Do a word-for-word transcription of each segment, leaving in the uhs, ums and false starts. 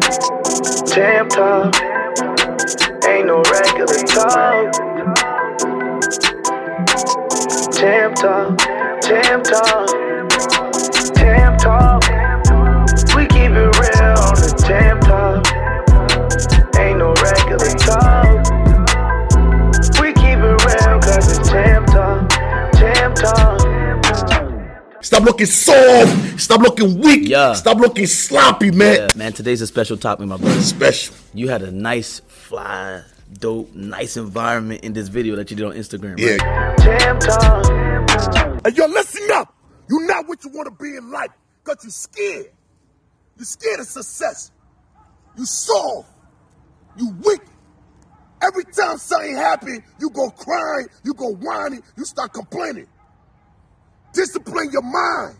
Jam talk, ain't no regular talk. Jam talk, jam talk, jam talk. We keep it real on the jam talk. Ain't no regular talk. We keep it real 'cause it's jam talk, jam talk. Stop looking soft. Stop looking weak. Yeah. Stop looking sloppy, man. Yeah, man, today's a special topic, my brother. Special. You had a nice, fly, dope, nice environment in this video that you did on Instagram, right? Yeah. Jam talk. Hey, yo, listen up. You're not what you want to be in life because you're scared. You're scared of success. You soft. You weak. Every time something happens, you go crying, you go whining, you start complaining. Discipline your mind.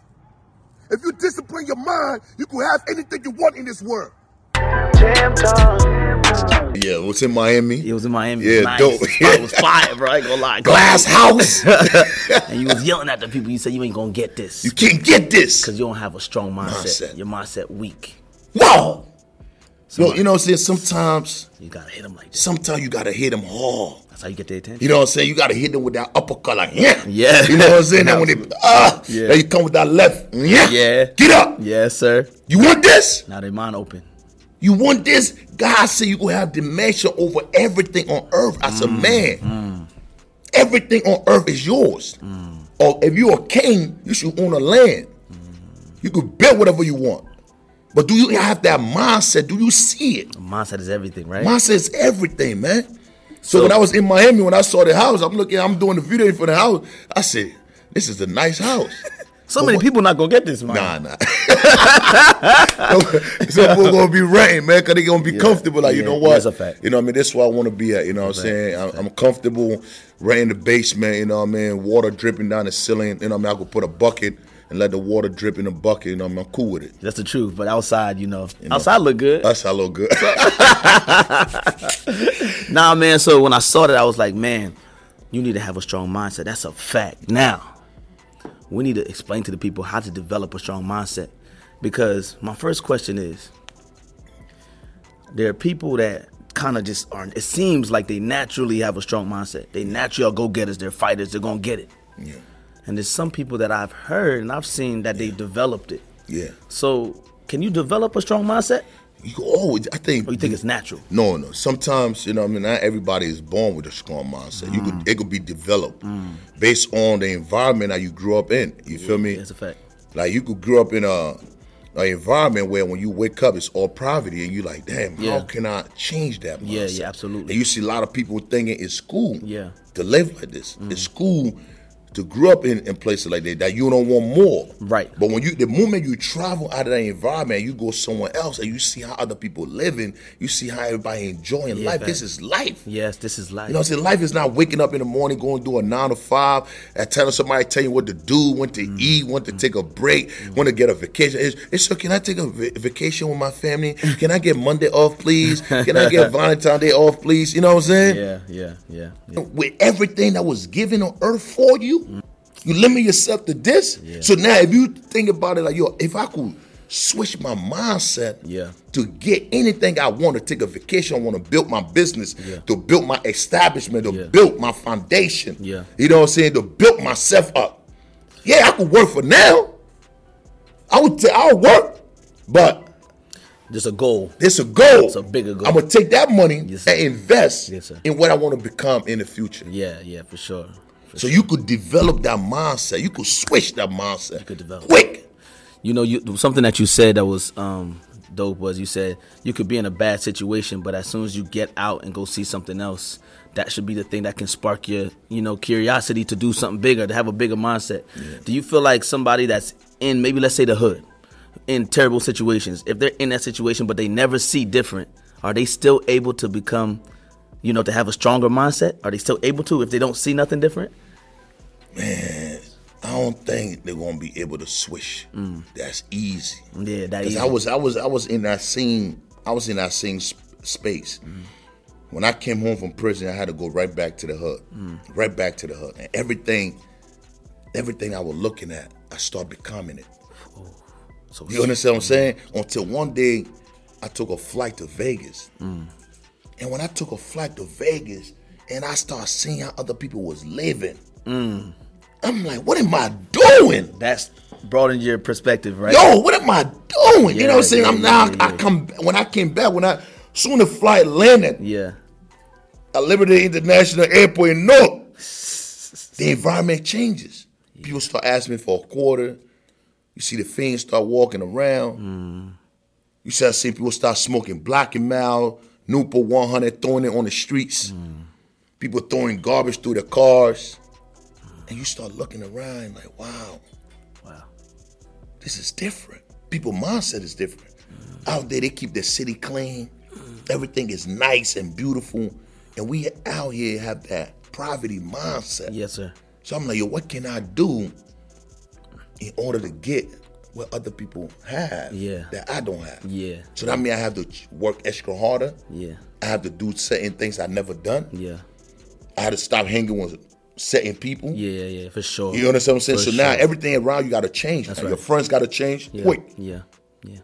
If you discipline your mind, you can have anything you want in this world. Jam talk. Yeah, it was in Miami. It was in Miami. Yeah, nice. Dope. It was fire, bro. I ain't gonna lie. Glass house. And you was yelling at the people. You said you ain't gonna get this. You can't get this. Because you don't have a strong mindset. mindset. Your mindset weak. Whoa. Somebody, well, you know what I'm saying? Sometimes you gotta hit them like that. Sometimes you gotta hit them hard. That's how you get their attention. You know what I'm saying? You gotta hit them with that uppercut, like yeah, yeah. You know what I'm saying? That when they ah, uh, yeah. Then you come with that left, yeah, yeah. Get up, yes, sir. You want this? Now they mind open. You want this? God said you gonna have dementia over everything on earth. As mm, a man, mm. everything on earth is yours. Mm. Or if you're a king, you should own a land. Mm. You could build whatever you want. But do you have that mindset? Do you see it? Mindset is everything, right? Mindset is everything, man. So, so when I was in Miami, when I saw the house, I'm looking, I'm doing the video for the house. I said, this is a nice house. So but many what? people not going to get this, man. Nah, nah. Some people going to be renting, man, because they're going to be yeah. comfortable. Like, yeah. you know what? That's a fact. You know what I mean? That's where I want to be at. You know what I'm saying? I'm, I'm comfortable renting the basement, you know what I mean? Water dripping down the ceiling. You know what I mean? I could put a bucket and let the water drip in the bucket, you know, I mean, I'm cool with it. That's the truth, but outside, you know, you know outside look good. Outside look good. Nah, man, so when I saw that, I was like, man, you need to have a strong mindset. That's a fact. Now, we need to explain to the people how to develop a strong mindset, because my first question is, there are people that kind of just aren't, it seems like they naturally have a strong mindset. They naturally are go-getters, they're fighters, they're going to get it. Yeah. And there's some people that I've heard and I've seen that yeah. they developed it. Yeah. So can you develop a strong mindset? You always, I think. Or you think it's natural? No, no. Sometimes, you know, I mean, not everybody is born with a strong mindset. Mm. You could, it could be developed mm. based on the environment that you grew up in. You yeah, feel me? That's a fact. Like you could grow up in a, a environment where when you wake up, it's all poverty, and you're like, damn, yeah. how can I change that mindset? Yeah, yeah, absolutely. And you see a lot of people thinking it's cool yeah. to live like this. Mm. It's cool to grow up in, in places like that, that you don't want more. Right. But when you, the moment you travel out of that environment, you go somewhere else and you see how other people living, you see how everybody enjoying yeah, life. Man. This is life. Yes, this is life. You know what I'm saying? Life is not waking up in the morning, going to do a nine to five, and telling somebody, tell you what to do, when to mm. eat, when to mm. take a break, mm. when to get a vacation. It's, it's so, can I take a v- vacation with my family? Can I get Monday off, please? Can I get Valentine's Day off, please? You know what I'm saying? Yeah, yeah, yeah. yeah. With everything that was given on earth for you, you limit yourself to this. Yeah. So now if you think about it like, yo, if I could switch my mindset yeah. to get anything I want, to take a vacation, I want to build my business, yeah. to build my establishment, to yeah. build my foundation. Yeah. You know what I'm saying? To build myself up. Yeah, I could work for now. I would t- I'll work, but there's a goal. There's a goal. It's a bigger goal. I'm going to take that money yes, and invest yes, in what I want to become in the future. Yeah, yeah, for sure. So you could develop that mindset. You could switch that mindset. You could develop quick. You know, you, something that you said that was um, dope was you said you could be in a bad situation, but as soon as you get out and go see something else, that should be the thing that can spark your, you know, curiosity to do something bigger, to have a bigger mindset. Yeah. Do you feel like somebody that's in, maybe let's say the hood, in terrible situations, if they're in that situation but they never see different, are they still able to become, you know, to have a stronger mindset? Are they still able to if they don't see nothing different? Man, I don't think they're gonna be able to switch. Mm. That's easy. Yeah, that easy. Because I was, I was, I was in that scene. I was in that scene sp- space. Mm. When I came home from prison, I had to go right back to the hood, mm. right back to the hood, and everything, everything I was looking at, I started becoming it. Oh, so you understand what I'm saying? Until one day, I took a flight to Vegas. Mm. And when I took a flight to Vegas and I started seeing how other people was living, mm. I'm like, what am I doing? That's broadened your perspective, right? Yo, what am I doing? Yeah, you know what I'm saying? Yeah, I'm now yeah, yeah. I come when I came back, when I soon the flight landed, yeah. at Liberty International Airport in Newark, the environment changes. Yeah. People start asking me for a quarter. You see the fiends start walking around. Mm. You start seeing people start smoking Black and Mild, Newport one hundred, throwing it on the streets. Mm. People throwing garbage through their cars. Mm. And you start looking around like, wow. Wow. This is different. People's mindset is different. Mm. Out there, they keep their city clean. Mm. Everything is nice and beautiful. And we out here have that poverty mindset. Yes, sir. So I'm like, yo, what can I do in order to get what other people have yeah. that I don't have? Yeah. So that means I have to work extra harder. Yeah. I have to do certain things I've never done. Yeah. I had to stop hanging with certain people. Yeah, yeah, yeah, for sure. You understand what I'm saying? For so sure. Now everything around you got to change. That's right. Your friends got to change yeah. quick. Yeah, yeah.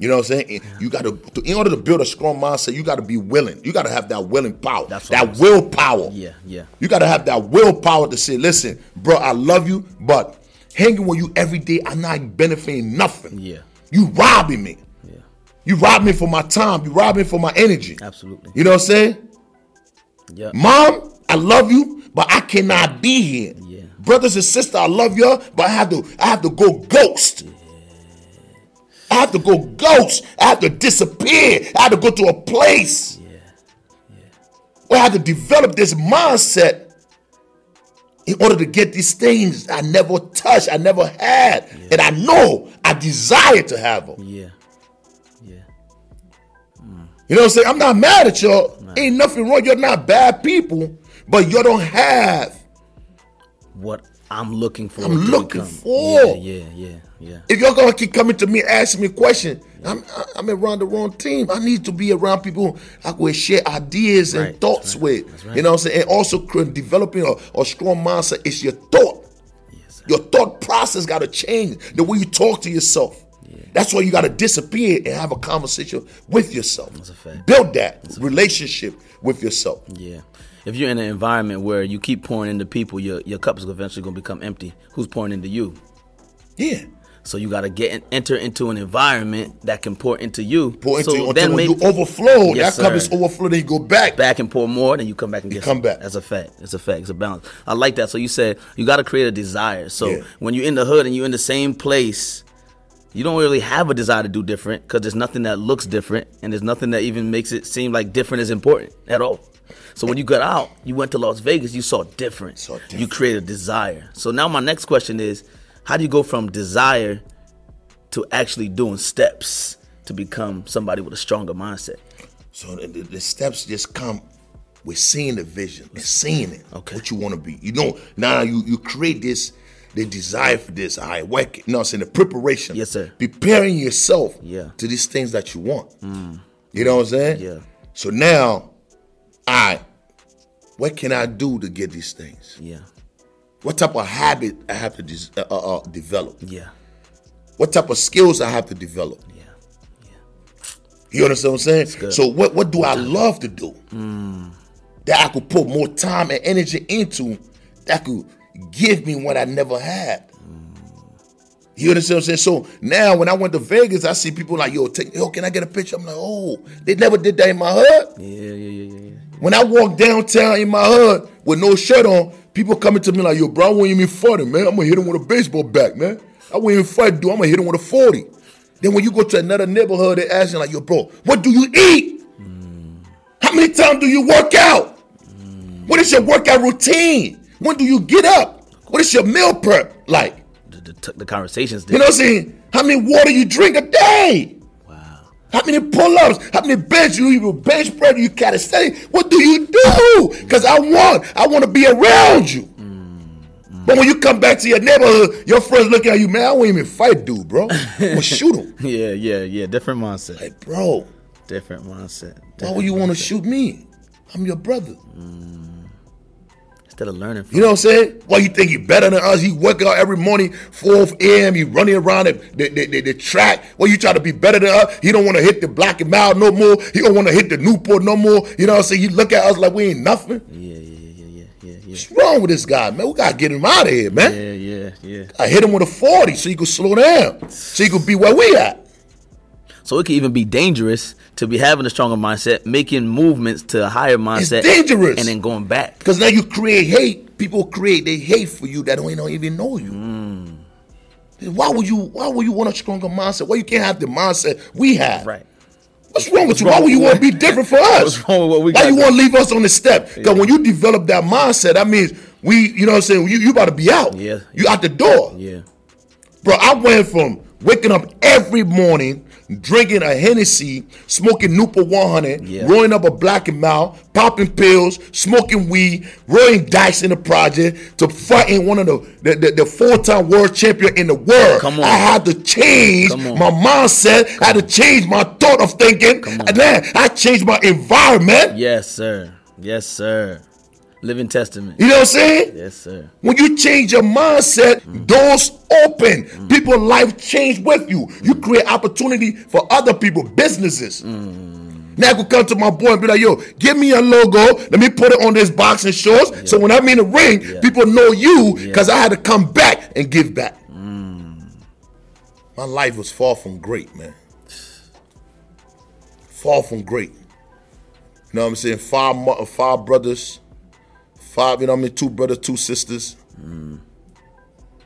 You know what I'm saying? Yeah. You got to, in order to build a strong mindset, you got to be willing. You got to have that willing power, That's that willpower. Yeah, yeah. You got to have that willpower to say, listen, bro, I love you, but hanging with you every day, I'm not benefiting nothing. Yeah. You robbing me. Yeah. You robbing me for my time. You robbing me for my energy. Absolutely. You know what I'm saying? Yeah. Mom, I love you, but I cannot be here. Yeah. Brothers and sisters, I love y'all, but I have to, I have to go ghost. Yeah. I have to go ghost. I have to disappear. I have to go to a place. Yeah. Yeah. I have to develop this mindset in order to get these things I never touched, I never had, yeah. and I know I desire to have them. Yeah, yeah. Mm. You know what I'm saying? I'm not mad at y'all. Nah. Ain't nothing wrong. You're not bad people, but you don't have what I'm looking for. I'm looking for. Yeah, yeah, yeah, yeah. If y'all gonna keep coming to me asking me questions, yeah. I'm I'm around the wrong team. I need to be around people who I can share ideas right. and thoughts right. with. Right. You know what I'm saying? And also developing a, a strong mindset is your thought. Yes, your thought process got to change. The way you talk to yourself. Yeah. That's why you got to disappear and have a conversation with yourself. That's a fact. Build that That's relationship with yourself. Yeah. If you're in an environment where you keep pouring into people, your your cup is eventually going to become empty. Who's pouring into you? Yeah. So you got to get in, enter into an environment that can pour into you. Pour into so you. Then when maybe, you overflow, yes, that sir. Cup is overflowed. Then you go back, back and pour more. Then you come back and you get come some. Back. That's a fact. It's a fact. It's a balance. I like that. So you said you got to create a desire. So yeah. when you're in the hood and you're in the same place, you don't really have a desire to do different because there's nothing that looks different, and there's nothing that even makes it seem like different is important at all. So when you got out, you went to Las Vegas, you saw different. Saw different. You created desire. So now my next question is, how do you go from desire to actually doing steps to become somebody with a stronger mindset? So the, the steps just come with seeing the vision and seeing it, okay. what you want to be. You know, now you, you create this, the desire for this. I work, you know what I'm saying, the preparation. Yes, sir. Preparing yourself yeah. to these things that you want. Mm. You know what I'm saying? Yeah. So now, I, what can I do to get these things? Yeah. What type of habit I have to de- uh, uh, develop? Yeah. What type of skills I have to develop? Yeah. Yeah. You understand what I'm saying? So what what do I love to do mm. that I could put more time and energy into that could give me what I never had? You understand what I'm saying? So now when I went to Vegas, I see people like, yo, take, yo, can I get a picture? I'm like, oh, they never did that in my hood. Yeah, yeah, yeah, yeah. yeah. When I walk downtown in my hood with no shirt on, people coming to me like, yo, bro, I won't even fight him, man. I'm going to hit him with a baseball bat, man. I won't even fight, dude. I'm going to hit him with a forty. Then when you go to another neighborhood, they ask you like, yo, bro, what do you eat? Mm. How many times do you work out? Mm. What is your workout routine? When do you get up? What is your meal prep like? The, the conversations there. You know what I'm saying? How many water you drink a day? Wow. How many pull-ups? How many bench you even bench press? You gotta say, what do you do? Because I want, I want to be around you. Mm. Mm. But when you come back to your neighborhood, your friends looking at you, man, I won't even fight, dude, bro. I'm gonna shoot him. yeah, yeah, yeah. Different mindset, like, bro. Different mindset. Different Why would you want to shoot me? I'm your brother. Mm. Instead of learning from you know what I'm saying? Well, you think you better than us. You work out every morning, four a.m. You running around the, the, the, the, the track. Well, you try to be better than us. He don't want to hit the Black and Mild no more. He don't want to hit the Newport no more. You know what I'm saying? You look at us like we ain't nothing. Yeah, yeah. Yeah. What's wrong with this guy, man? We got to get him out of here, man. Yeah, yeah, yeah. I hit him with a forty so he could slow down, so he could be where we at. So it could even be dangerous to be having a stronger mindset, making movements to a higher mindset. It's dangerous. And then going back. Because now you create hate. People create they hate for you that don't, don't even know you. Mm. Why would you Why would you want a stronger mindset? Why you can't have the mindset we have? Right. What's wrong with you? Why would you want to be different for us? What's wrong with what we got? Why you want to leave us on the step? Because yeah. when you develop that mindset, that means we, you know what I'm saying, you, you about to be out. Yeah, yeah. You out the door. Yeah. Bro, I went from waking up every morning, drinking a Hennessy, smoking Newport one hundred, yeah. rolling up a Black and Mild, popping pills, smoking weed, rolling dice in the project, to fighting one of the, the, the, the four-time world champion in the world. Come on. I had to change my mindset. Come I had to change my thought of thinking. And then I changed my environment. Yes, sir. Yes, sir. Living testament. You know what I'm saying? Yes, sir. When you change your mindset, mm. doors open. Mm. People's life change with you. Mm. You create opportunity for other people, businesses. Mm. Now I could come to my boy and be like, yo, give me a logo. Let me put it on this boxing shorts. Yeah. So when I'm in the ring, yeah. people know you because yeah. I had to come back and give back. Mm. My life was far from great, man. Far from great. You know what I'm saying? Five, mo- five brothers. Five, you know what I mean? Two brothers, two sisters. Mm.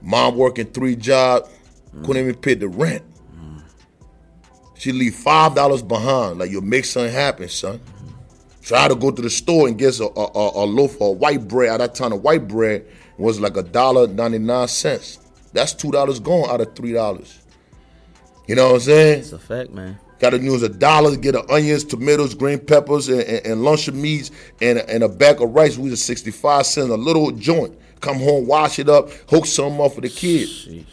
Mom working three jobs. Mm. Couldn't even pay the rent. Mm. She leave five dollars behind. Like, you'll make something happen, son. Mm. Try to go to the store and get a, a, a, a loaf of white bread. At that time, the white bread was like one dollar and ninety-nine cents. That's two dollars gone out of three dollars. You know what I'm saying? It's a fact, man. Got to use a dollar to get the onions, tomatoes, green peppers, and, and, and lunch of meats, and, and a bag of rice. We was sixty-five cents, a little joint. Come home, wash it up, hook something up for the kids. Sheesh.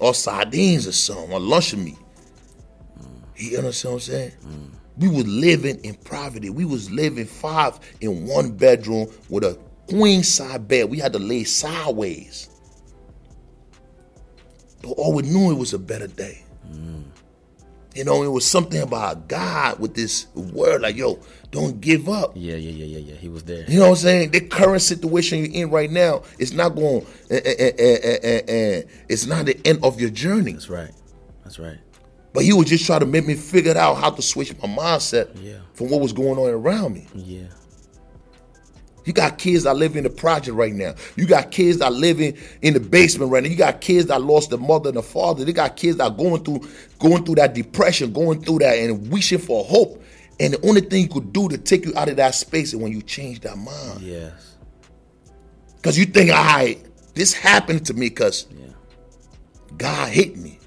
Or sardines or something, or lunch of meat. Mm. You understand what I'm saying? Mm. We was living in poverty. We was living five in one bedroom with a queen side bed. We had to lay sideways. But all we knew, it was a better day. Mm. You know, it was something about God with this word, like, yo, don't give up. Yeah, yeah, yeah, yeah, yeah. He was there. You know what I'm saying? The current situation you're in right now, it's not going, eh, eh, eh, eh, eh, eh. It's not the end of your journey. That's right. That's right. But he was just trying to make me figure out how to switch my mindset yeah. from what was going on around me. Yeah. You got kids that live in the project right now. You got kids that live in, in the basement right now. You got kids that lost the mother and the father. They got kids that going through going through that depression, going through that and wishing for hope. And the only thing you could do to take you out of that space is when you change that mind. Yes. Because you think, all right, this happened to me because yeah. God hit me.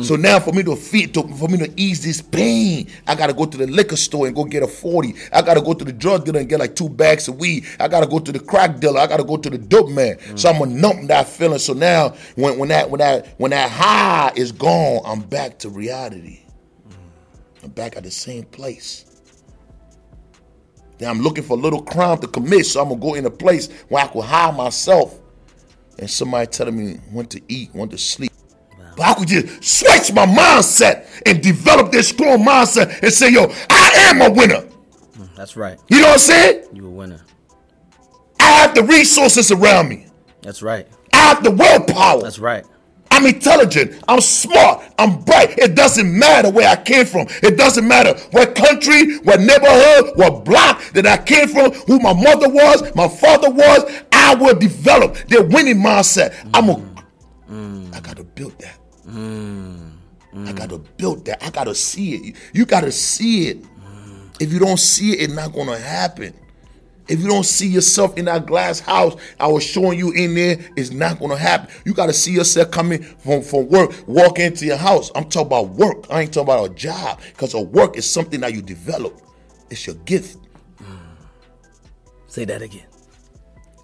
So now for me to feed, to, for me to ease this pain, I gotta go to the liquor store and go get a forty. I gotta go to the drug dealer and get like two bags of weed. I gotta go to the crack dealer. I gotta go to the dope man. Mm. So I'm gonna numb that feeling. So now when when that when that when that high is gone, I'm back to reality. Mm. I'm back at the same place. Now I'm looking for a little crime to commit, so I'm gonna go in a place where I could hide myself, and somebody telling me when to eat, when to sleep. But I could just switch my mindset and develop this strong mindset and say, yo, I am a winner. That's right. You know what I'm saying? You a winner. I have the resources around me. That's right. I have the willpower. That's right. I'm intelligent. I'm smart. I'm bright. It doesn't matter where I came from. It doesn't matter what country, what neighborhood, what block that I came from, who my mother was, my father was. I will develop the winning mindset. Mm. I'm a, mm. I got to build that. Mm, mm. I got to build that. I got to see it. You got to see it. Mm. If you don't see it, it's not going to happen. If you don't see yourself in that glass house I was showing you in there, it's not going to happen. You got to see yourself coming from, from work, walk into your house. I'm talking about work. I ain't talking about a job, because a work is something that you develop. It's your gift. Mm. Say that again.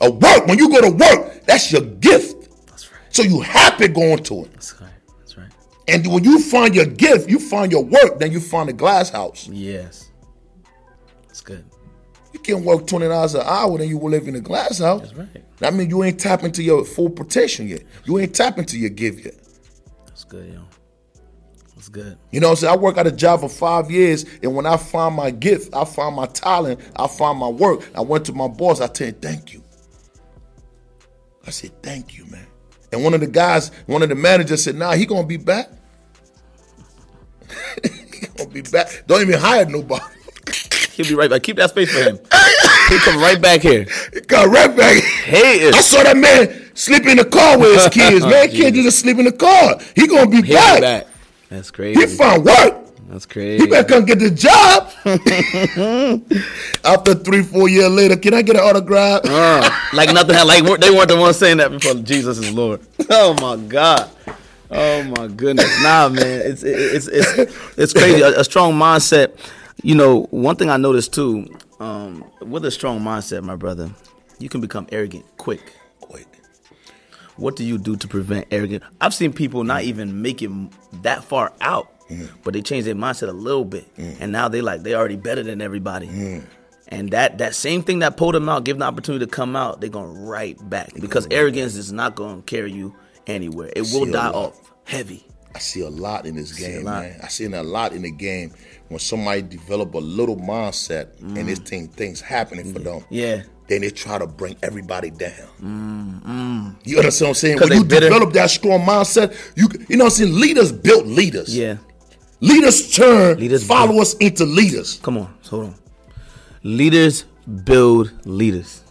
A work, when you go to work, that's your gift. That's right. So you happy going to it. That's right. And when you find your gift, you find your work, then you find a glass house. Yes. That's good. You can work twenty dollars an hour, then you will live in a glass house. That's right. I mean, you ain't tapping to your full protection yet. You ain't tapping to your give yet. That's good, yo. That's good. You know what I'm saying? I work at a job for five years, and when I found my gift, I found my talent, I found my work. I went to my boss. I said, thank you. I said, thank you, man. And one of the guys, one of the managers said, nah, he gonna be back. He gonna be back. Don't even hire nobody. He'll be right back. Keep that space for him. He come right back here. He come right back. Hey, I saw that man sleep in the car with his kids. Man, kids just sleep in the car. He gonna be He'll back. Be back. That's crazy. He found work. That's crazy. You better come get the job. After three, four years later, can I get an autograph? uh, like nothing. Like they weren't the ones saying that before. Jesus is Lord. Oh my God. Oh my goodness. Nah, man. It's it's it's it's crazy. A, a strong mindset. You know, one thing I noticed too. Um, with a strong mindset, my brother, you can become arrogant quick. What do you do to prevent arrogance? I've seen people not even make it that far out, mm. but they change their mindset a little bit, mm. and now they like they already better than everybody. Mm. And that that same thing that pulled them out, give them the opportunity to come out, they're going right back because mm-hmm. arrogance is not going to carry you anywhere. It I will die off heavy. I see a lot in this I game, man. I see a lot in the game when somebody develop a little mindset mm. and this thing things happening for yeah. them. Yeah. Then they try to bring everybody down. Mm, mm. You understand what I'm saying? When you bitter. develop that strong mindset, you you know what I'm saying? Leaders built leaders. Yeah. Leaders turn leaders followers build. into leaders. Come on, hold on. Leaders build leaders.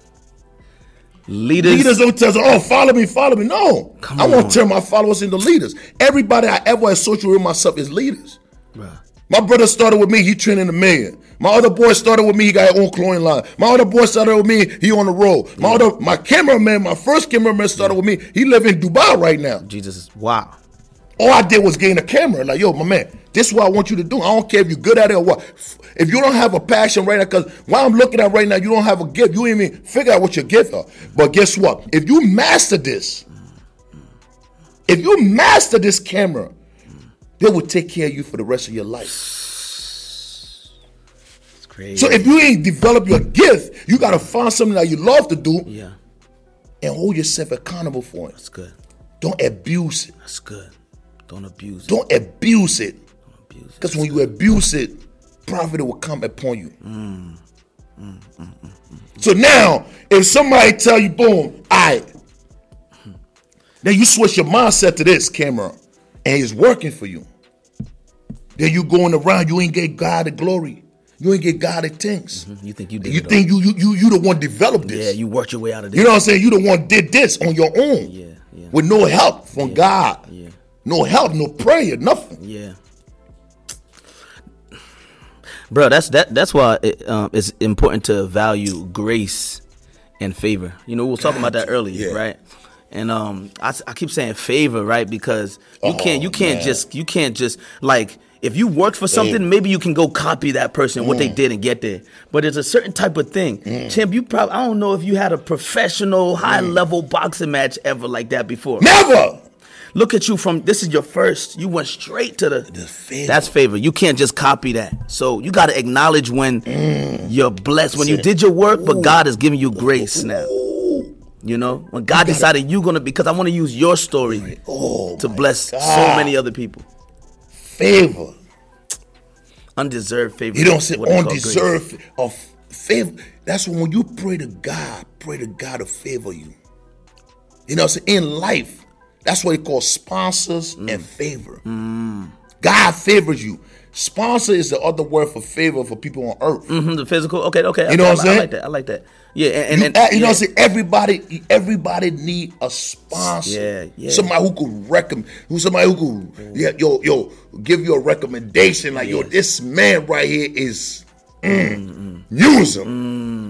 Leaders Leaders don't tell us, oh, follow me, follow me. No. Come I on. won't turn my followers into leaders. Everybody I ever associate with myself is leaders. Bruh. My brother started with me, he trending a million. My other boy started with me, he got his own clothing line. My other boy started with me, he on the road. My yeah. other, my cameraman, my first cameraman started yeah. with me, he live in Dubai right now. Jesus, wow. All I did was gain a camera. Like, yo, my man, this is what I want you to do. I don't care if you're good at it or what. If you don't have a passion right now, because what I'm looking at right now, you don't have a gift. You ain't even figure out what your gift are. But guess what? If you master this, if you master this camera, they will take care of you for the rest of your life. It's crazy. So if you ain't develop your gift, you gotta find something that you love to do, yeah, and hold yourself accountable for it. That's good. Don't abuse it. That's good. Don't abuse it. Don't abuse it. Because when you abuse it, profit will come upon you. Mm. Mm, mm, mm, mm. So now, if somebody tell you, boom, I, right, mm. then you switch your mindset to this camera, and it's working for you. Then you going around, you ain't get God the glory. You ain't get God the things. Mm-hmm. You think you did You think you, you you you the one developed this. Yeah, you worked your way out of this. You know what I'm saying? You the one did this on your own. Yeah, yeah. With no help from yeah, God. Yeah. No help, no prayer, nothing. Yeah. Bro, that's that. That's why it, um, it's important to value grace and favor. You know, we were talking God, about that earlier, yeah. right? And um, I, I keep saying favor, right? Because you oh, can't, you can't man. just, you can't just like. If you work for something, Damn. maybe you can go copy that person, mm. what they did and get there. But it's a certain type of thing. Mm. Champ, you probably, I don't know if you had a professional, high-level mm. boxing match ever like that before. Never! Look at you from, this is your first. You went straight to the, the favor. That's favor. You can't just copy that. So you got to acknowledge when mm. you're blessed, when you did your work, Ooh. but God is giving you grace Ooh. now. You know, when God you decided you're going to, because I want to use your story right. oh, to bless God. so many other people. Favor, undeserved favor. You don't say undeserved of favor. That's when you pray to God, pray to God to favor you. You know, so in life, that's what they call sponsors mm. and favor. Mm. God favors you. Sponsor is the other word for favor for people on earth. Mm-hmm, the physical. Okay, okay. You okay, know what I'm saying? I like that. I like that. Yeah, and, and, and you, you yeah. know what I'm saying? Everybody, everybody need a sponsor. Yeah, yeah. Somebody who could recommend, who somebody who could, yeah, yo, yo, give you a recommendation like, yeah. yo, this man right here is, mm, mm, mm. use him. Mm.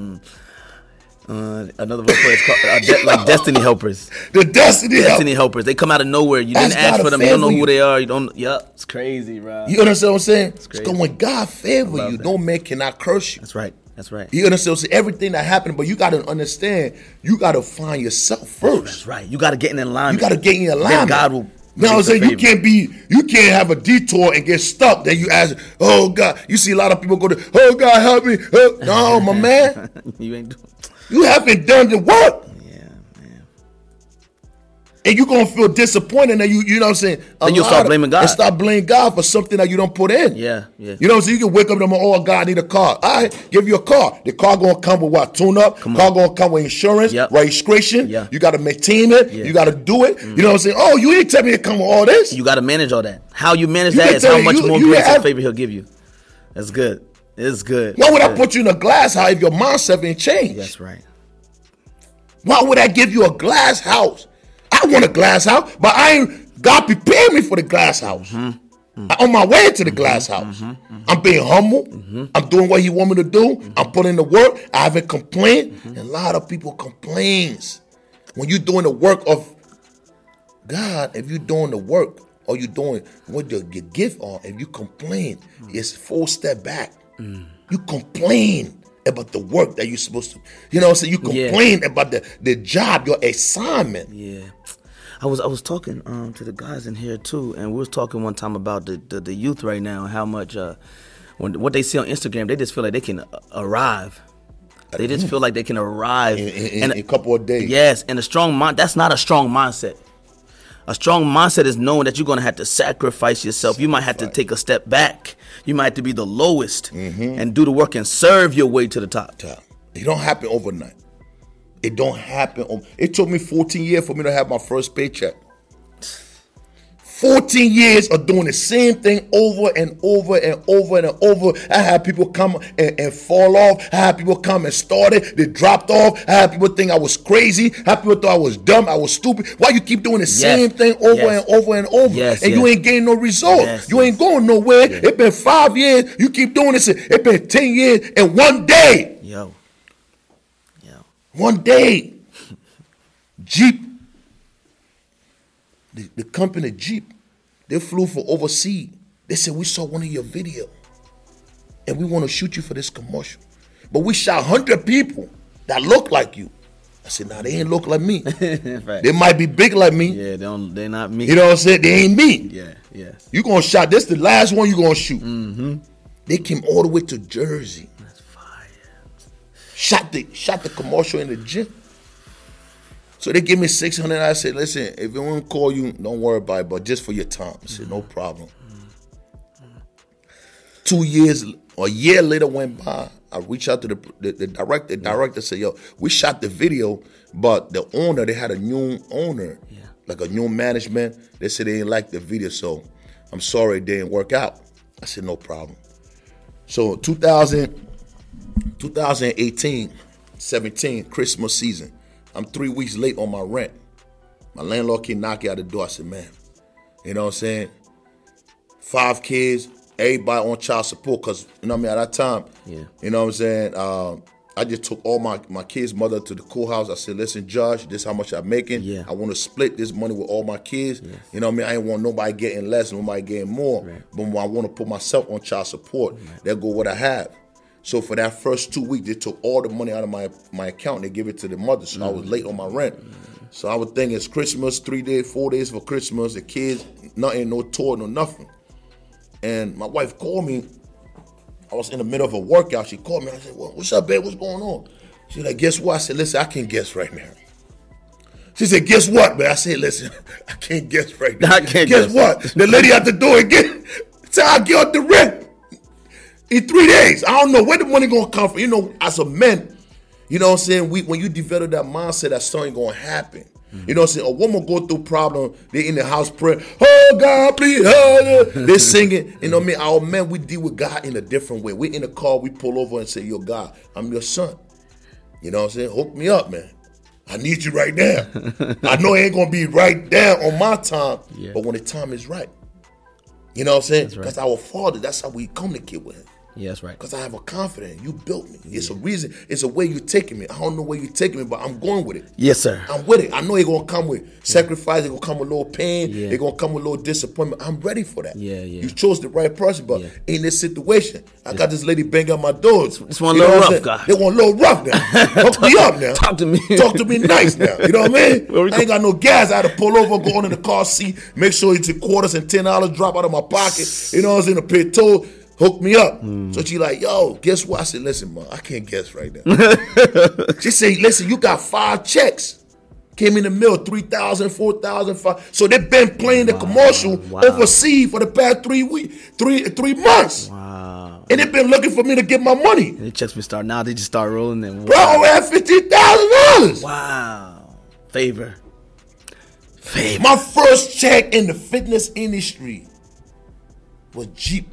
Uh, another one for it's called uh, de- like Destiny Helpers. The Destiny, Destiny Help- Helpers. They come out of nowhere. You That's didn't ask for them. You don't know who they are. You don't. Yep. It's crazy, bro. You understand what I'm saying? It's crazy. Because when God favor you, that. no man cannot curse you. That's right. That's right. You understand? So everything that happened, but you got to understand, you got to find yourself first. That's right. You got to get in alignment. You got to get in alignment. Then God will Now I'm saying you can't be, you can't have a detour and get stuck. Then you ask, oh God, you see a lot of people go to, oh God, help me. Help. No, my man, you ain't doing. You haven't done the work. Yeah, man. And you are gonna feel disappointed, and you, you know what I'm saying. Then you start blaming God. And start blaming God for something that you don't put in. Yeah, yeah. You know what I'm saying. You can wake up and go, oh God, I need a car. All right, give you a car. The car gonna come with what? Tune up. Come car on. Gonna come with insurance, yep. registration. Yeah. You gotta maintain it. Yeah. You gotta do it. Mm-hmm. You know what I'm saying. Oh, you ain't tell me to come with all this. You gotta manage all that. How you manage you that is how much you, more you grace have, and favor He'll give you. That's good. It's good. Why would good. I put you in a glass house if your mindset ain't changed? That's right. Why would I give you a glass house? I want a glass house, but I ain't. God prepared me for the glass house. Mm-hmm. Mm-hmm. I'm on my way to the mm-hmm. glass house. Mm-hmm. Mm-hmm. I'm being humble. Mm-hmm. I'm doing what He want me to do. Mm-hmm. I'm putting in the work. I haven't complained. Mm-hmm. And a lot of people complains. When you're doing the work of God, if you're doing the work or you're doing what your gift are, if you complain, mm-hmm. it's full step back. Mm. You complain about the work that you're supposed to, you know what I'm saying? You complain yeah. about the, the job, your assignment. Yeah. I was I was talking um, to the guys in here too, and we was talking one time about the, the, the youth right now, how much uh, when what they see on Instagram, they just feel like they can arrive. They just feel like they can arrive in, in, in a, a couple of days. Yes, and a strong mind, that's not a strong mindset. A strong mindset is knowing that you're going to have to sacrifice yourself. Sacrifice. You might have to take a step back. You might have to be the lowest mm-hmm. and do the work and serve your way to the top. top. It don't happen overnight. It don't happen. Over- it took me fourteen years for me to have my first paycheck. fourteen years of doing the same thing over and over and over and over. I had people come and, and fall off. I had people come and start it. They dropped off. I had people think I was crazy. I had people thought I was dumb. I was stupid. Why you keep doing the yes. same thing over yes. and over and over? Yes, and yes. you ain't getting no result. Yes, you yes. ain't going nowhere. Yes. It's been five years. You keep doing this. It's been ten years and one day. Yo. Yo. One day. Jeep. The, the company Jeep. They flew for overseas. They said, we saw one of your video, and we want to shoot you for this commercial. But we shot one hundred people that look like you. I said, nah, they ain't look like me. Right. They might be big like me. Yeah, they don't, they're not me. You know what I'm saying? They ain't me. Yeah, yeah. You're going to shot. This the last one you're going to shoot. Mm-hmm. They came all the way to Jersey. That's fire. Shot the, shot the commercial in the gym. So they give me six hundred dollars. I said, listen, if anyone call you, don't worry about it, but just for your time. I said, no problem. Mm-hmm. Two years, a year later went by. I reached out to the, the, the director. The director said, yo, we shot the video, but the owner, they had a new owner, yeah. like a new management. They said they didn't like the video, so I'm sorry it didn't work out. I said, no problem. So two thousand, twenty eighteen, seventeen, Christmas season. I'm three weeks late on my rent. My landlord came knocking at the door. I said, man, you know what I'm saying? Five kids, everybody on child support because, you know what I mean, at that time, yeah. you know what I'm saying? Uh, I just took all my, my kids' mother to the courthouse. I said, listen, Judge, this is how much I'm making. Yeah. I want to split this money with all my kids. Yes. You know what I mean? I ain't want nobody getting less, nobody getting more. Right. But when I want to put myself on child support, right. that go what I have. So for that first two weeks, they took all the money out of my, my account and they gave it to the mother. So mm-hmm. I was late on my rent. Mm-hmm. So I would think it's Christmas, three days, four days for Christmas. The kids, nothing, no toy, no nothing. And my wife called me. I was in the middle of a workout. She called me. I said, well, what's up, babe? What's going on? She's like, guess what? I said, listen, I can't guess right now. She said, guess what, man? I said, listen, I can't guess right now. I can't guess. Guess what? The lady at the door again said, I'll get up the rent. In three days, I don't know where the money gonna come from. You know, as a man, you know what I'm saying? We, when you develop that mindset that something gonna happen. Mm-hmm. You know what I'm saying? A woman go through problem, they in the house prayer, oh God, please help. They're singing. You know what I mean? Our men, we deal with God in a different way. We're in the car, we pull over and say, yo, God, I'm your son. You know what I'm saying? Hook me up, man. I need you right now. I know it ain't gonna be right there on my time, yeah. but when the time is right. You know what I'm saying? That's right. That's our father. That's how we communicate with him. Yeah, that's right. Because I have a confidence. You built me. Yeah. It's a reason. It's a way you're taking me. I don't know where you're taking me, but I'm going with it. Yes, sir. I'm with it. I know you're going to come with yeah. sacrifice. You're going to come with a little pain. Yeah. You're going to come with a little disappointment. I'm ready for that. Yeah, yeah. You chose the right person, but yeah. in this situation, I yeah. got this lady banging on my door. It's, it's one you little rough guy. They want a little rough now. Hook me up now. Talk to me. Talk to me nice now. You know what I mean? I ain't got no gas. I had to pull over, go on in the car seat, make sure it's a quarters and ten dollars drop out of my pocket. You know what I'm saying? To pay toll. Hook me up. Mm. So she like, yo, guess what? I said, listen, man, I can't guess right now. She said, listen, you got five checks. Came in the mail, three thousand, four thousand, five. So they've been playing the wow. commercial wow. overseas for the past three weeks, three three months. Wow. And they've been looking for me to get my money. And the checks been start now. They just start rolling in. Wow. Bro, I had fifteen thousand dollars. Wow. Favor. Favor. My first check in the fitness industry was Jeep.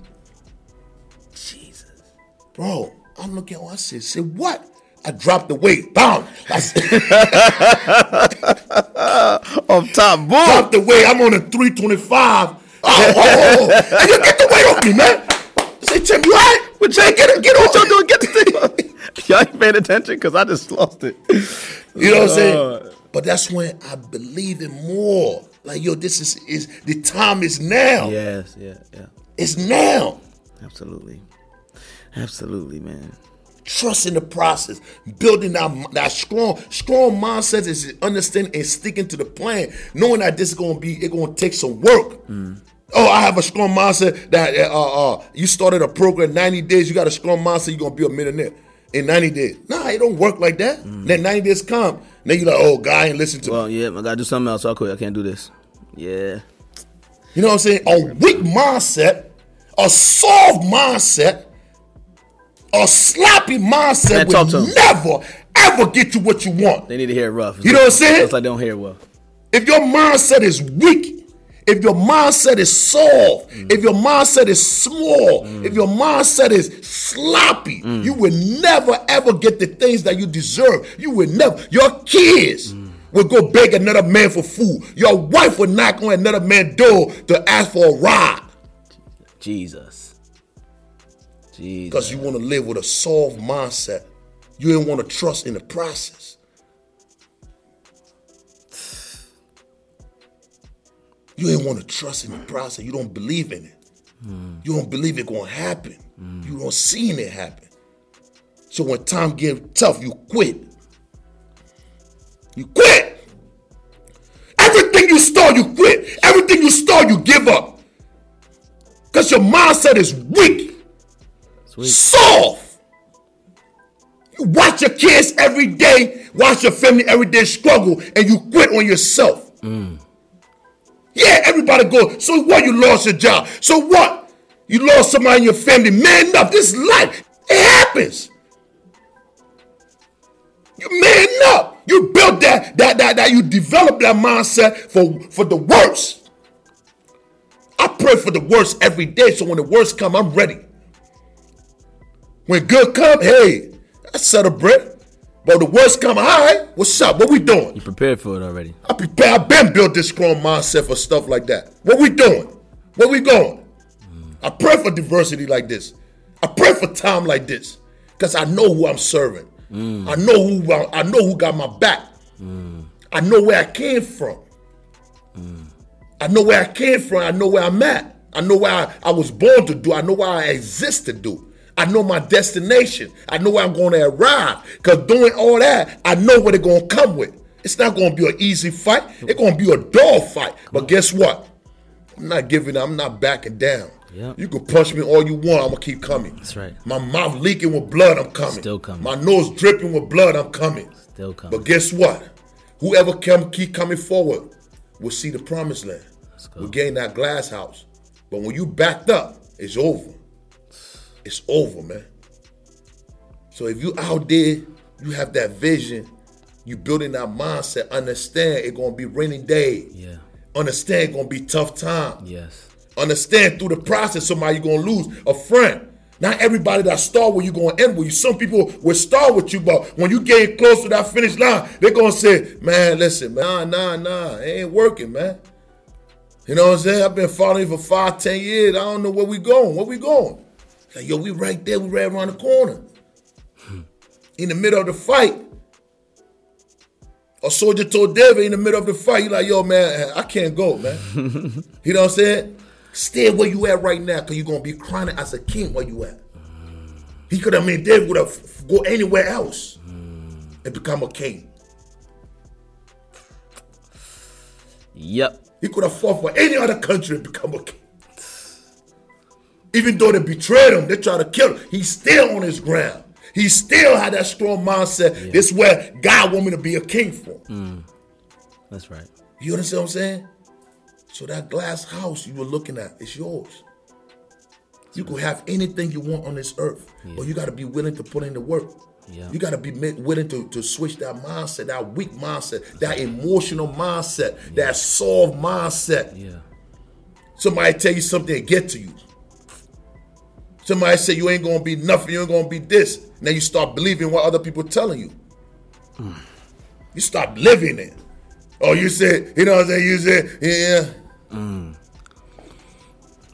Bro, I'm looking at what I said. Say what? I dropped the weight. Boom. On top, boom. Dropped the weight. I'm on a three twenty-five. Oh, oh, oh, oh. And you get the weight off me, man. Say, Tim, you all right? Well, Jay, get it. Get what y'all doing. Get the thing. Y'all ain't paying attention because I just lost it. You know what I'm saying? But that's when I believe in more. Like, yo, this is, is the time is now. Yes, yeah, yeah. It's now. Absolutely. Absolutely, man. Trust in the process. Building that, that strong, strong mindset is understanding and sticking to the plan, knowing that this is gonna be, it's gonna take some work. Mm. Oh, I have a strong mindset that uh, uh, you started a program ninety days. You got a strong mindset. You're gonna be a millionaire in ninety days. Nah, it don't work like that. Mm. Then ninety days come. Then you like, oh, guy ain't listen to well, me. Well, yeah, I gotta do something else. I quit. I can't do this. Yeah. You know what I'm saying? A weak mindset, a soft mindset. A sloppy mindset will never, ever get you what you want. They need to hear it rough. It's you know like, what I'm saying? It's like they don't hear it well. If your mindset is weak, if your mindset is soft, mm. if your mindset is small, mm. if your mindset is sloppy, mm. you will never, ever get the things that you deserve. You will never. Your kids mm. will go beg another man for food. Your wife will knock on another man's door to ask for a ride. Jesus. Because you want to live with a soft mindset. You didn't want to trust in the process. You didn't want to trust in the process. You don't believe in it. Mm. You don't believe it's going to happen. Mm. You don't see it happen. So when time gets tough, you quit. You quit. Everything you start, you quit. Everything you start, you give up. Because your mindset is weak. Sweet. Soft. You watch your kids every day, watch your family every day struggle, and you quit on yourself. Mm. Yeah, everybody goes. So what? You lost your job. So what? You lost somebody in your family. Man up. This is life. It happens. You man up. You built that. That that that. You develop that mindset for for the worst. I pray for the worst every day. So when the worst come, I'm ready. When good come, hey, I celebrate. But the worst come, all right, what's up? What we doing? You prepared for it already. I prepared. I've been built this strong mindset for stuff like that. What we doing? Where we going? Mm. I pray for diversity like this. I pray for time like this. Because I know who I'm serving. Mm. I know who I, I know who got my back. Mm. I know where I came from. Mm. I know where I came from. I know where I'm at. I know where I, I was born to do. I know where I exist to do. I know my destination. I know where I'm going to arrive. Because doing all that, I know what it's going to come with. It's not going to be an easy fight. It's going to be a dog fight. But guess what? I'm not giving up. I'm not backing down. Yep. You can punch me all you want. I'm going to keep coming. That's right. My mouth leaking with blood. I'm coming. Still coming. My nose dripping with blood. I'm coming. Still coming. But guess what? Whoever can keep coming forward will see the promised land. Let's go. We'll gain that glass house. But when you backed up, it's over. It's over, man. So if you out there, you have that vision, you building that mindset, understand it's going to be rainy day. Yeah. Understand it's going to be tough time. Yes. Understand through the process, somebody you're going to lose a friend. Not everybody that start with you going to end with you. Some people will start with you, but when you get close to that finish line, they're going to say, man, listen, man, nah, nah, nah, it ain't working, man. You know what I'm saying? I've been following you for five, ten years. I don't know where we going. Where we going? It's like, yo, we right there. We right around the corner. Hmm. In the middle of the fight. A soldier told David in the middle of the fight, he like, yo, man, I can't go, man. You know what I'm saying? Stay where you at right now because you're going to be crowning as a king where you at. Mm. He could have made David would have go anywhere else mm. and become a king. Yep. He could have fought for any other country and become a king. Even though they betrayed him, they tried to kill him, he's still on his ground. He still had that strong mindset. Yeah. This is where God want me to be a king for. Mm. That's right. You understand what I'm saying? So that glass house you were looking at is yours. You can have anything you want on this earth, yeah. but you got to be willing to put in the work. Yeah. You got to be willing to, to switch that mindset, that weak mindset, that emotional mindset, yeah. that soft mindset. Yeah. Somebody tell you something and get to you. Somebody say you ain't going to be nothing, you ain't going to be this. Now you start believing what other people telling you. Mm. You start living it. Oh, you say, you know what I'm saying? You say, yeah. Mm.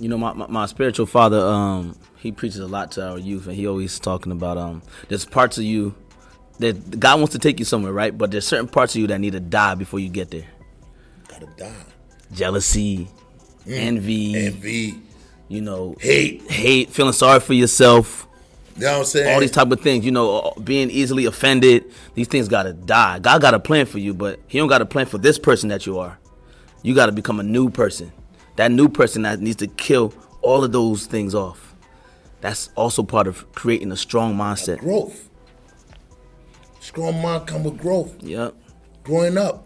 You know, my, my, my spiritual father, um, he preaches a lot to our youth, and he always talking about um, there's parts of you that God wants to take you somewhere, right? But there's certain parts of you that need to die before you get there. Gotta die. Jealousy, mm. envy, envy, you know, hate, hate, feeling sorry for yourself. You know what I'm saying? All these type of things, you know, being easily offended. These things gotta die. God got a plan for you, but He don't got a plan for this person that you are. You gotta become a new person. That new person that needs to kill all of those things off. That's also part of creating a strong mindset. Growth. Strong mind comes with growth. Yep. Growing up.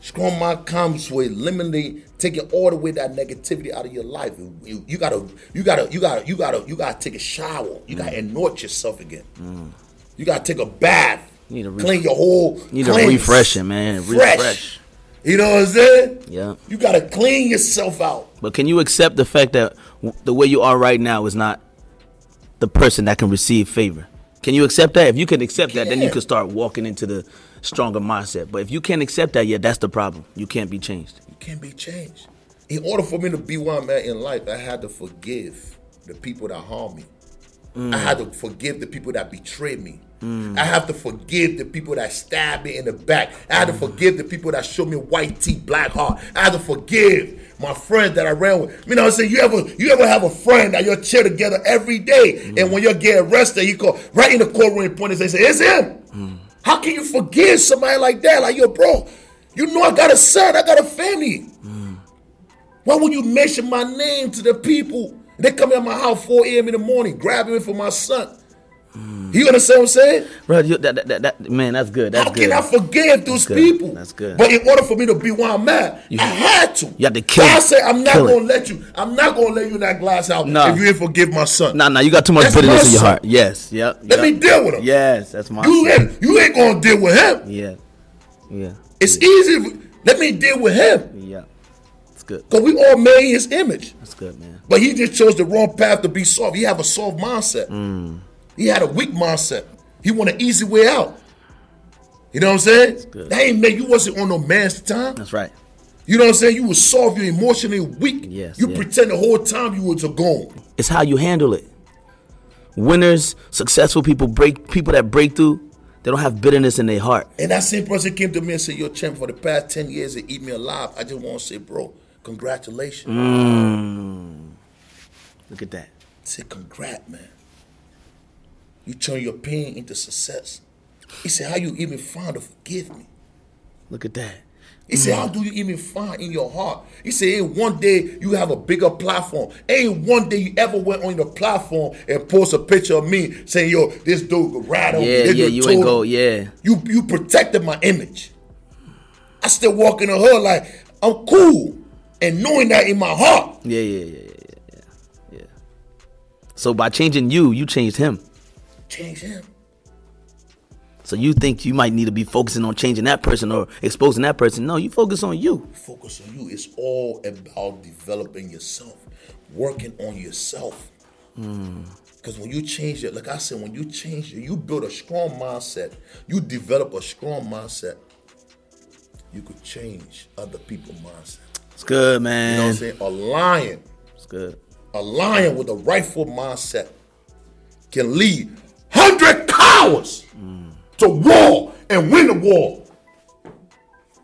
Strong mind comes with eliminating, taking all the way that negativity out of your life. You, you gotta, you gotta, you gotta, you gotta, you gotta take a shower. You mm. gotta anoint yourself again. Mm. You gotta take a bath. You need to re- clean your whole. You need to refresh it, man. Fresh. Refresh. You know what I'm saying? Yeah. You gotta clean yourself out. But can you accept the fact that the way you are right now is not the person that can receive favor? Can you accept that? If you can accept you that, can. then you can start walking into the stronger mindset. But if you can't accept that yet, that's the problem. You can't be changed. You can't be changed. In order for me to be where I'm at in life, I had to forgive the people that harmed me. Mm. I had to forgive the people that betrayed me. Mm. I have to forgive the people that stabbed me in the back. I had mm. to forgive the people that showed me white teeth, black heart. I had to forgive my friends that I ran with. You know what I'm saying? You ever, you ever have a friend that you're chill together every day, mm. and when you get arrested, he call right in the courtroom and point and say, "It's him." Mm. How can you forgive somebody like that? Like, yo, bro, you know I got a son, I got a family. Mm. Why would you mention my name to the people? They come in my house four a.m. in the morning, grabbing me for my son. Mm. You understand what I'm saying? Bro, you, that, that, that, that, man, that's good. That's How good. can I forgive those that's people? That's good. But in order for me to be where I'm at, you, I had to. You had to kill God it. said, I'm not going to let you. I'm not going to let you in that glass house no. if you didn't forgive my son. No, nah, no, nah, you got too much bitterness in your heart. Yes, yep. Let yep. me deal with him. Yes, that's my You son. ain't, you ain't going to deal with him. Yeah, yeah. It's yeah. easy. Let me deal with him. Yeah. Good. Cause we all made His image. That's good, man. But He just chose the wrong path to be soft. He have a soft mindset. Mm. He had a weak mindset. He want an easy way out. You know what I'm saying? That ain't man. You wasn't on no man's time. That's right. You know what I'm saying? You were soft. You're emotionally weak. Yes. You yes. pretend the whole time you was a gone. It's how you handle it. Winners, successful people, break people that break through. They don't have bitterness in their heart. And that same person came to me and said, "Yo, champ, for the past ten years, they eat me alive. I just want to say, bro, congratulations." Mm. Look at that. Say, "Congrats, man. You turn your pain into success." He said, "How you even find to forgive me?" Look at that. He mm. said, "How do you even find in your heart?" He said, "Ain't one day you have a bigger platform. Ain't one day you ever went on the platform and post a picture of me saying, yo, this dude go right on me. Yeah, this yeah, you ain't go, yeah. You, you protected my image. I still walk in the hood like, I'm cool. And knowing that in my heart." Yeah, yeah, yeah, yeah, yeah, yeah. So by changing you, you changed him. Changed him. So you think you might need to be focusing on changing that person or exposing that person. No, you focus on you. Focus on you. It's all about developing yourself, working on yourself. Mm. Because when you change it, like I said, when you change it, you build a strong mindset. You develop a strong mindset. You could change other people's mindset. It's good, man. You know what I'm saying? A lion. It's good. A lion with a rightful mindset can lead one hundred cowards mm. to war and win the war.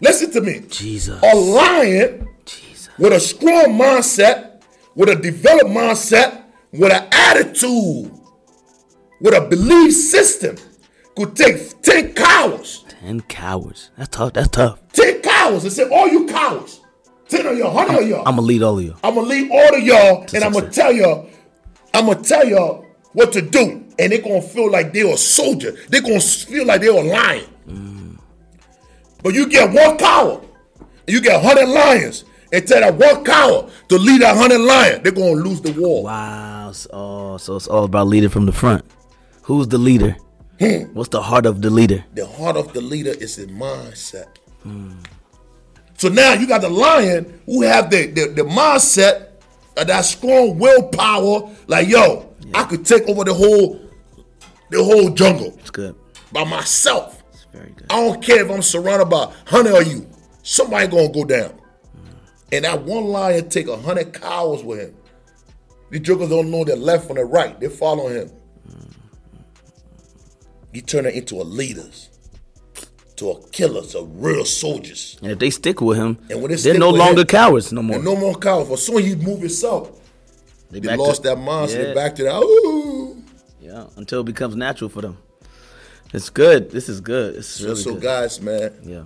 Listen to me. Jesus. A lion Jesus. with a strong mindset, with a developed mindset, with an attitude, with a belief system could take ten cowards. Ten cowards. That's tough. That's tough. Ten cowards. They said, all you cowards. Ten of y'all. Hundred of y'all. I'm going to lead all of y'all. I'm going to lead all of y'all. And I'm going to tell y'all. I'm going to tell y'all what to do. And they're going to feel like they're a soldier. They're going to feel like they're a lion. Mm. But you get one coward. And you get a hundred lions. And tell that one coward to lead that hundred lions. They're going to lose the war. Wow. So, so it's all about leading from the front. Who's the leader? Hmm. What's the heart of the leader? The heart of the leader is his mindset. Hmm. So now you got the lion who have the, the, the mindset of that strong willpower. Like, yo, yeah. I could take over the whole the whole jungle. It's good. By myself. It's very good. I don't care if I'm surrounded by one hundred of you. Somebody going to go down. Hmm. And that one lion take one hundred cowards with him. These jokers don't know their left from their right. They follow him. You turn it into a leaders, to a killer, to real soldiers. And if they stick with him, and they they're no longer him, cowards no more. They're no more cowards. For soon you move yourself. They, they lost to, that mindset. Yeah. They back to that. Ooh. Yeah, until it becomes natural for them. It's good. This is good. It's so, really so good. guys, man. Yeah.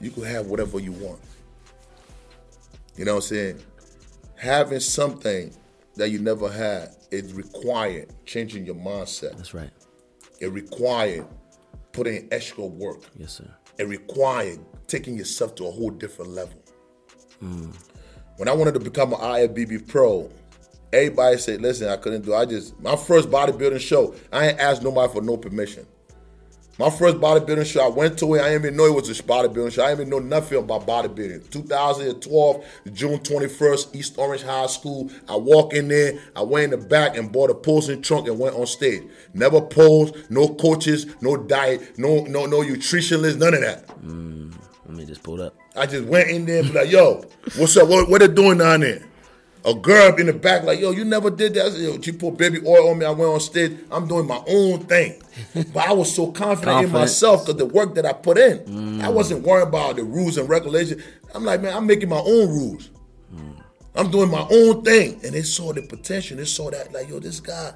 You can have whatever you want. You know what I'm saying? Having something that you never had is required changing your mindset. That's right. It required putting extra work. Yes, sir. It required taking yourself to a whole different level. Mm. When I wanted to become an I F B B pro, everybody said, listen, I couldn't do it. I just, my first bodybuilding show, I ain't asked nobody for no permission. My first bodybuilding show, I went to it. I didn't even know it was a bodybuilding show. I didn't even know nothing about bodybuilding. two thousand twelve, June twenty-first, East Orange High School. I walk in there. I went in the back and bought a posing trunk and went on stage. Never posed. No coaches. No diet. No no no nutritionist. None of that. Mm, let me just pull up. I just went in there and be like, yo, what's up? What, what they doing down there? A girl in the back like, yo, you never did that. I said, yo, she put baby oil on me. I went on stage. I'm doing my own thing. But I was so confident, confident. in myself because the work that I put in. Mm. I wasn't worried about the rules and regulations. I'm like, man, I'm making my own rules. Mm. I'm doing my own thing. And they saw the potential. They saw that, like, yo, this guy,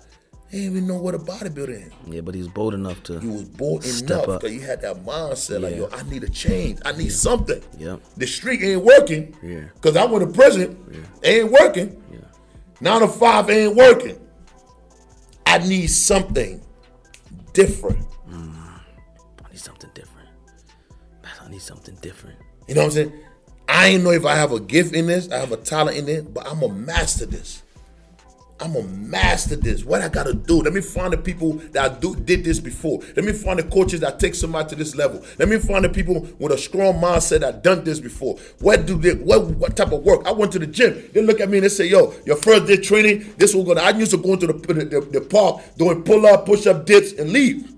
he didn't even know what a bodybuilder is. Yeah, but he was bold enough to He was bold step enough because he had that mindset. Yeah. Like, yo, I need a change. I need yeah. something. Yeah. The street ain't working because yeah. I went to prison. Yeah. It ain't working. Yeah. Nine to five ain't working. I need something different. Mm. I need something different. I need something different. You know what I'm saying? I ain't know if I have a gift in this. I have a talent in it, but I'm going to master this. I'm going to master this. What I got to do? Let me find the people that do, did this before. Let me find the coaches that take somebody to this level. Let me find the people with a strong mindset that done this before. What do they, what, what type of work? I went to the gym. They look at me and they say, yo, your first day training, this was going to, I used to go into the, the, the park doing pull-up, push-up, dips, and leave.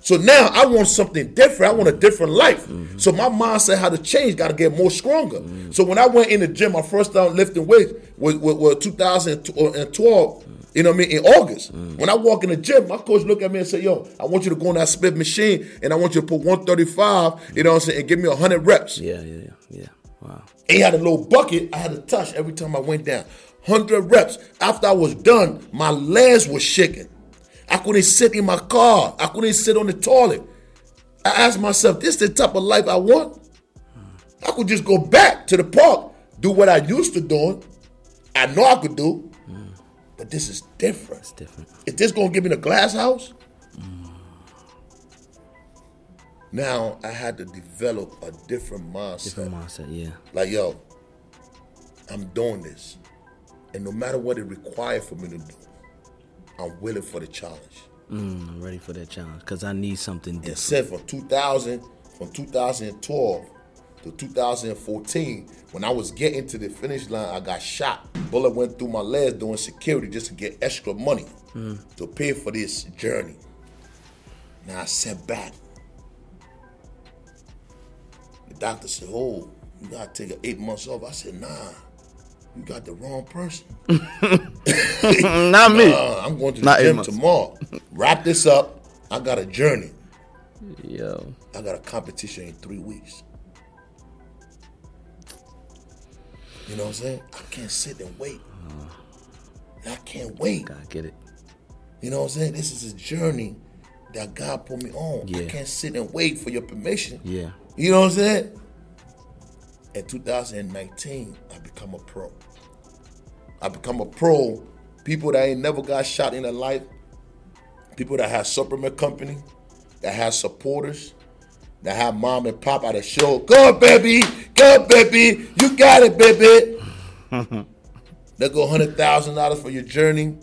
So now I want something different. I want a different life. Mm-hmm. So my mindset had to change, got to get more stronger. Mm-hmm. So when I went in the gym, my first time lifting weights was, was, was two thousand twelve, mm-hmm. you know what I mean, in August. Mm-hmm. When I walk in the gym, my coach looked at me and said, yo, I want you to go on that Smith machine and I want you to put one thirty-five, mm-hmm. you know what I'm saying, and give me one hundred reps. Yeah, yeah, yeah. yeah. Wow. And he had a little bucket I had to touch every time I went down. one hundred reps. After I was done, my legs were shaking. I couldn't sit in my car. I couldn't sit on the toilet. I asked myself, this is the type of life I want? I could just go back to the park, do what I used to doing. I know I could do, mm. but this is different. It's different. Is this going to give me the glass house? Mm. Now I had to develop a different mindset. Different mindset, yeah. Like, yo, I'm doing this. And no matter what it requires for me to do, I'm willing for the challenge. Mm, I'm ready for that challenge because I need something different. It said from two thousand, from two thousand twelve to two thousand fourteen, when I was getting to the finish line, I got shot. Bullet went through my legs doing security just to get extra money mm. to pay for this journey. Now I sat back. The doctor said, oh, you got to take eight months off. I said, nah. you got the wrong person. Not me. Uh, I'm going to the Not gym tomorrow. Wrap this up. I got a journey. Yo. I got a competition in three weeks. You know what I'm saying? I can't sit and wait. Uh, I can't wait. Gotta get it. You know what I'm saying? This is a journey that God put me on. Yeah. I can't sit and wait for your permission. Yeah. You know what I'm saying? In two thousand nineteen, I become a pro. I become a pro. People that ain't never got shot in their life. People that have supplement company, that have supporters, that have mom and pop at a show. Go, baby. Go, baby. You got it, baby. They go one hundred thousand dollars for your journey.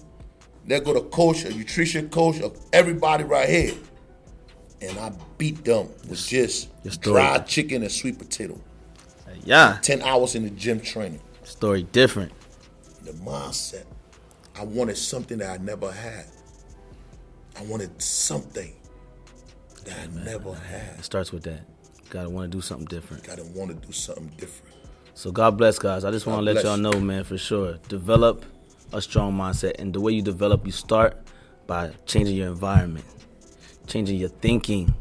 They go to coach, a nutrition coach, of everybody right here. And I beat them with just fried chicken and sweet potato. Yeah. ten hours in the gym training. Story different. The mindset. I wanted something that I never had. I wanted something that I man, never man. had. It starts with that. You gotta want to do something different. You gotta want to do something different. So God bless, guys. I just want to let y'all know, man, for sure. Develop a strong mindset. And the way you develop, you start by changing your environment, changing your thinking,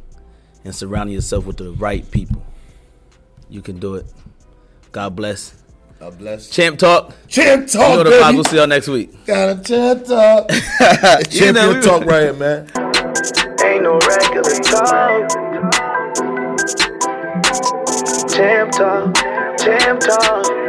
and surrounding yourself with the right people. You can do it. God bless. God bless. Champ Talk. Champ Talk, you know the baby. We'll see y'all next week. Got a Champ Talk. Champion you know, we Talk right here, man. Ain't no regular talk. Champ Talk. Champ Talk.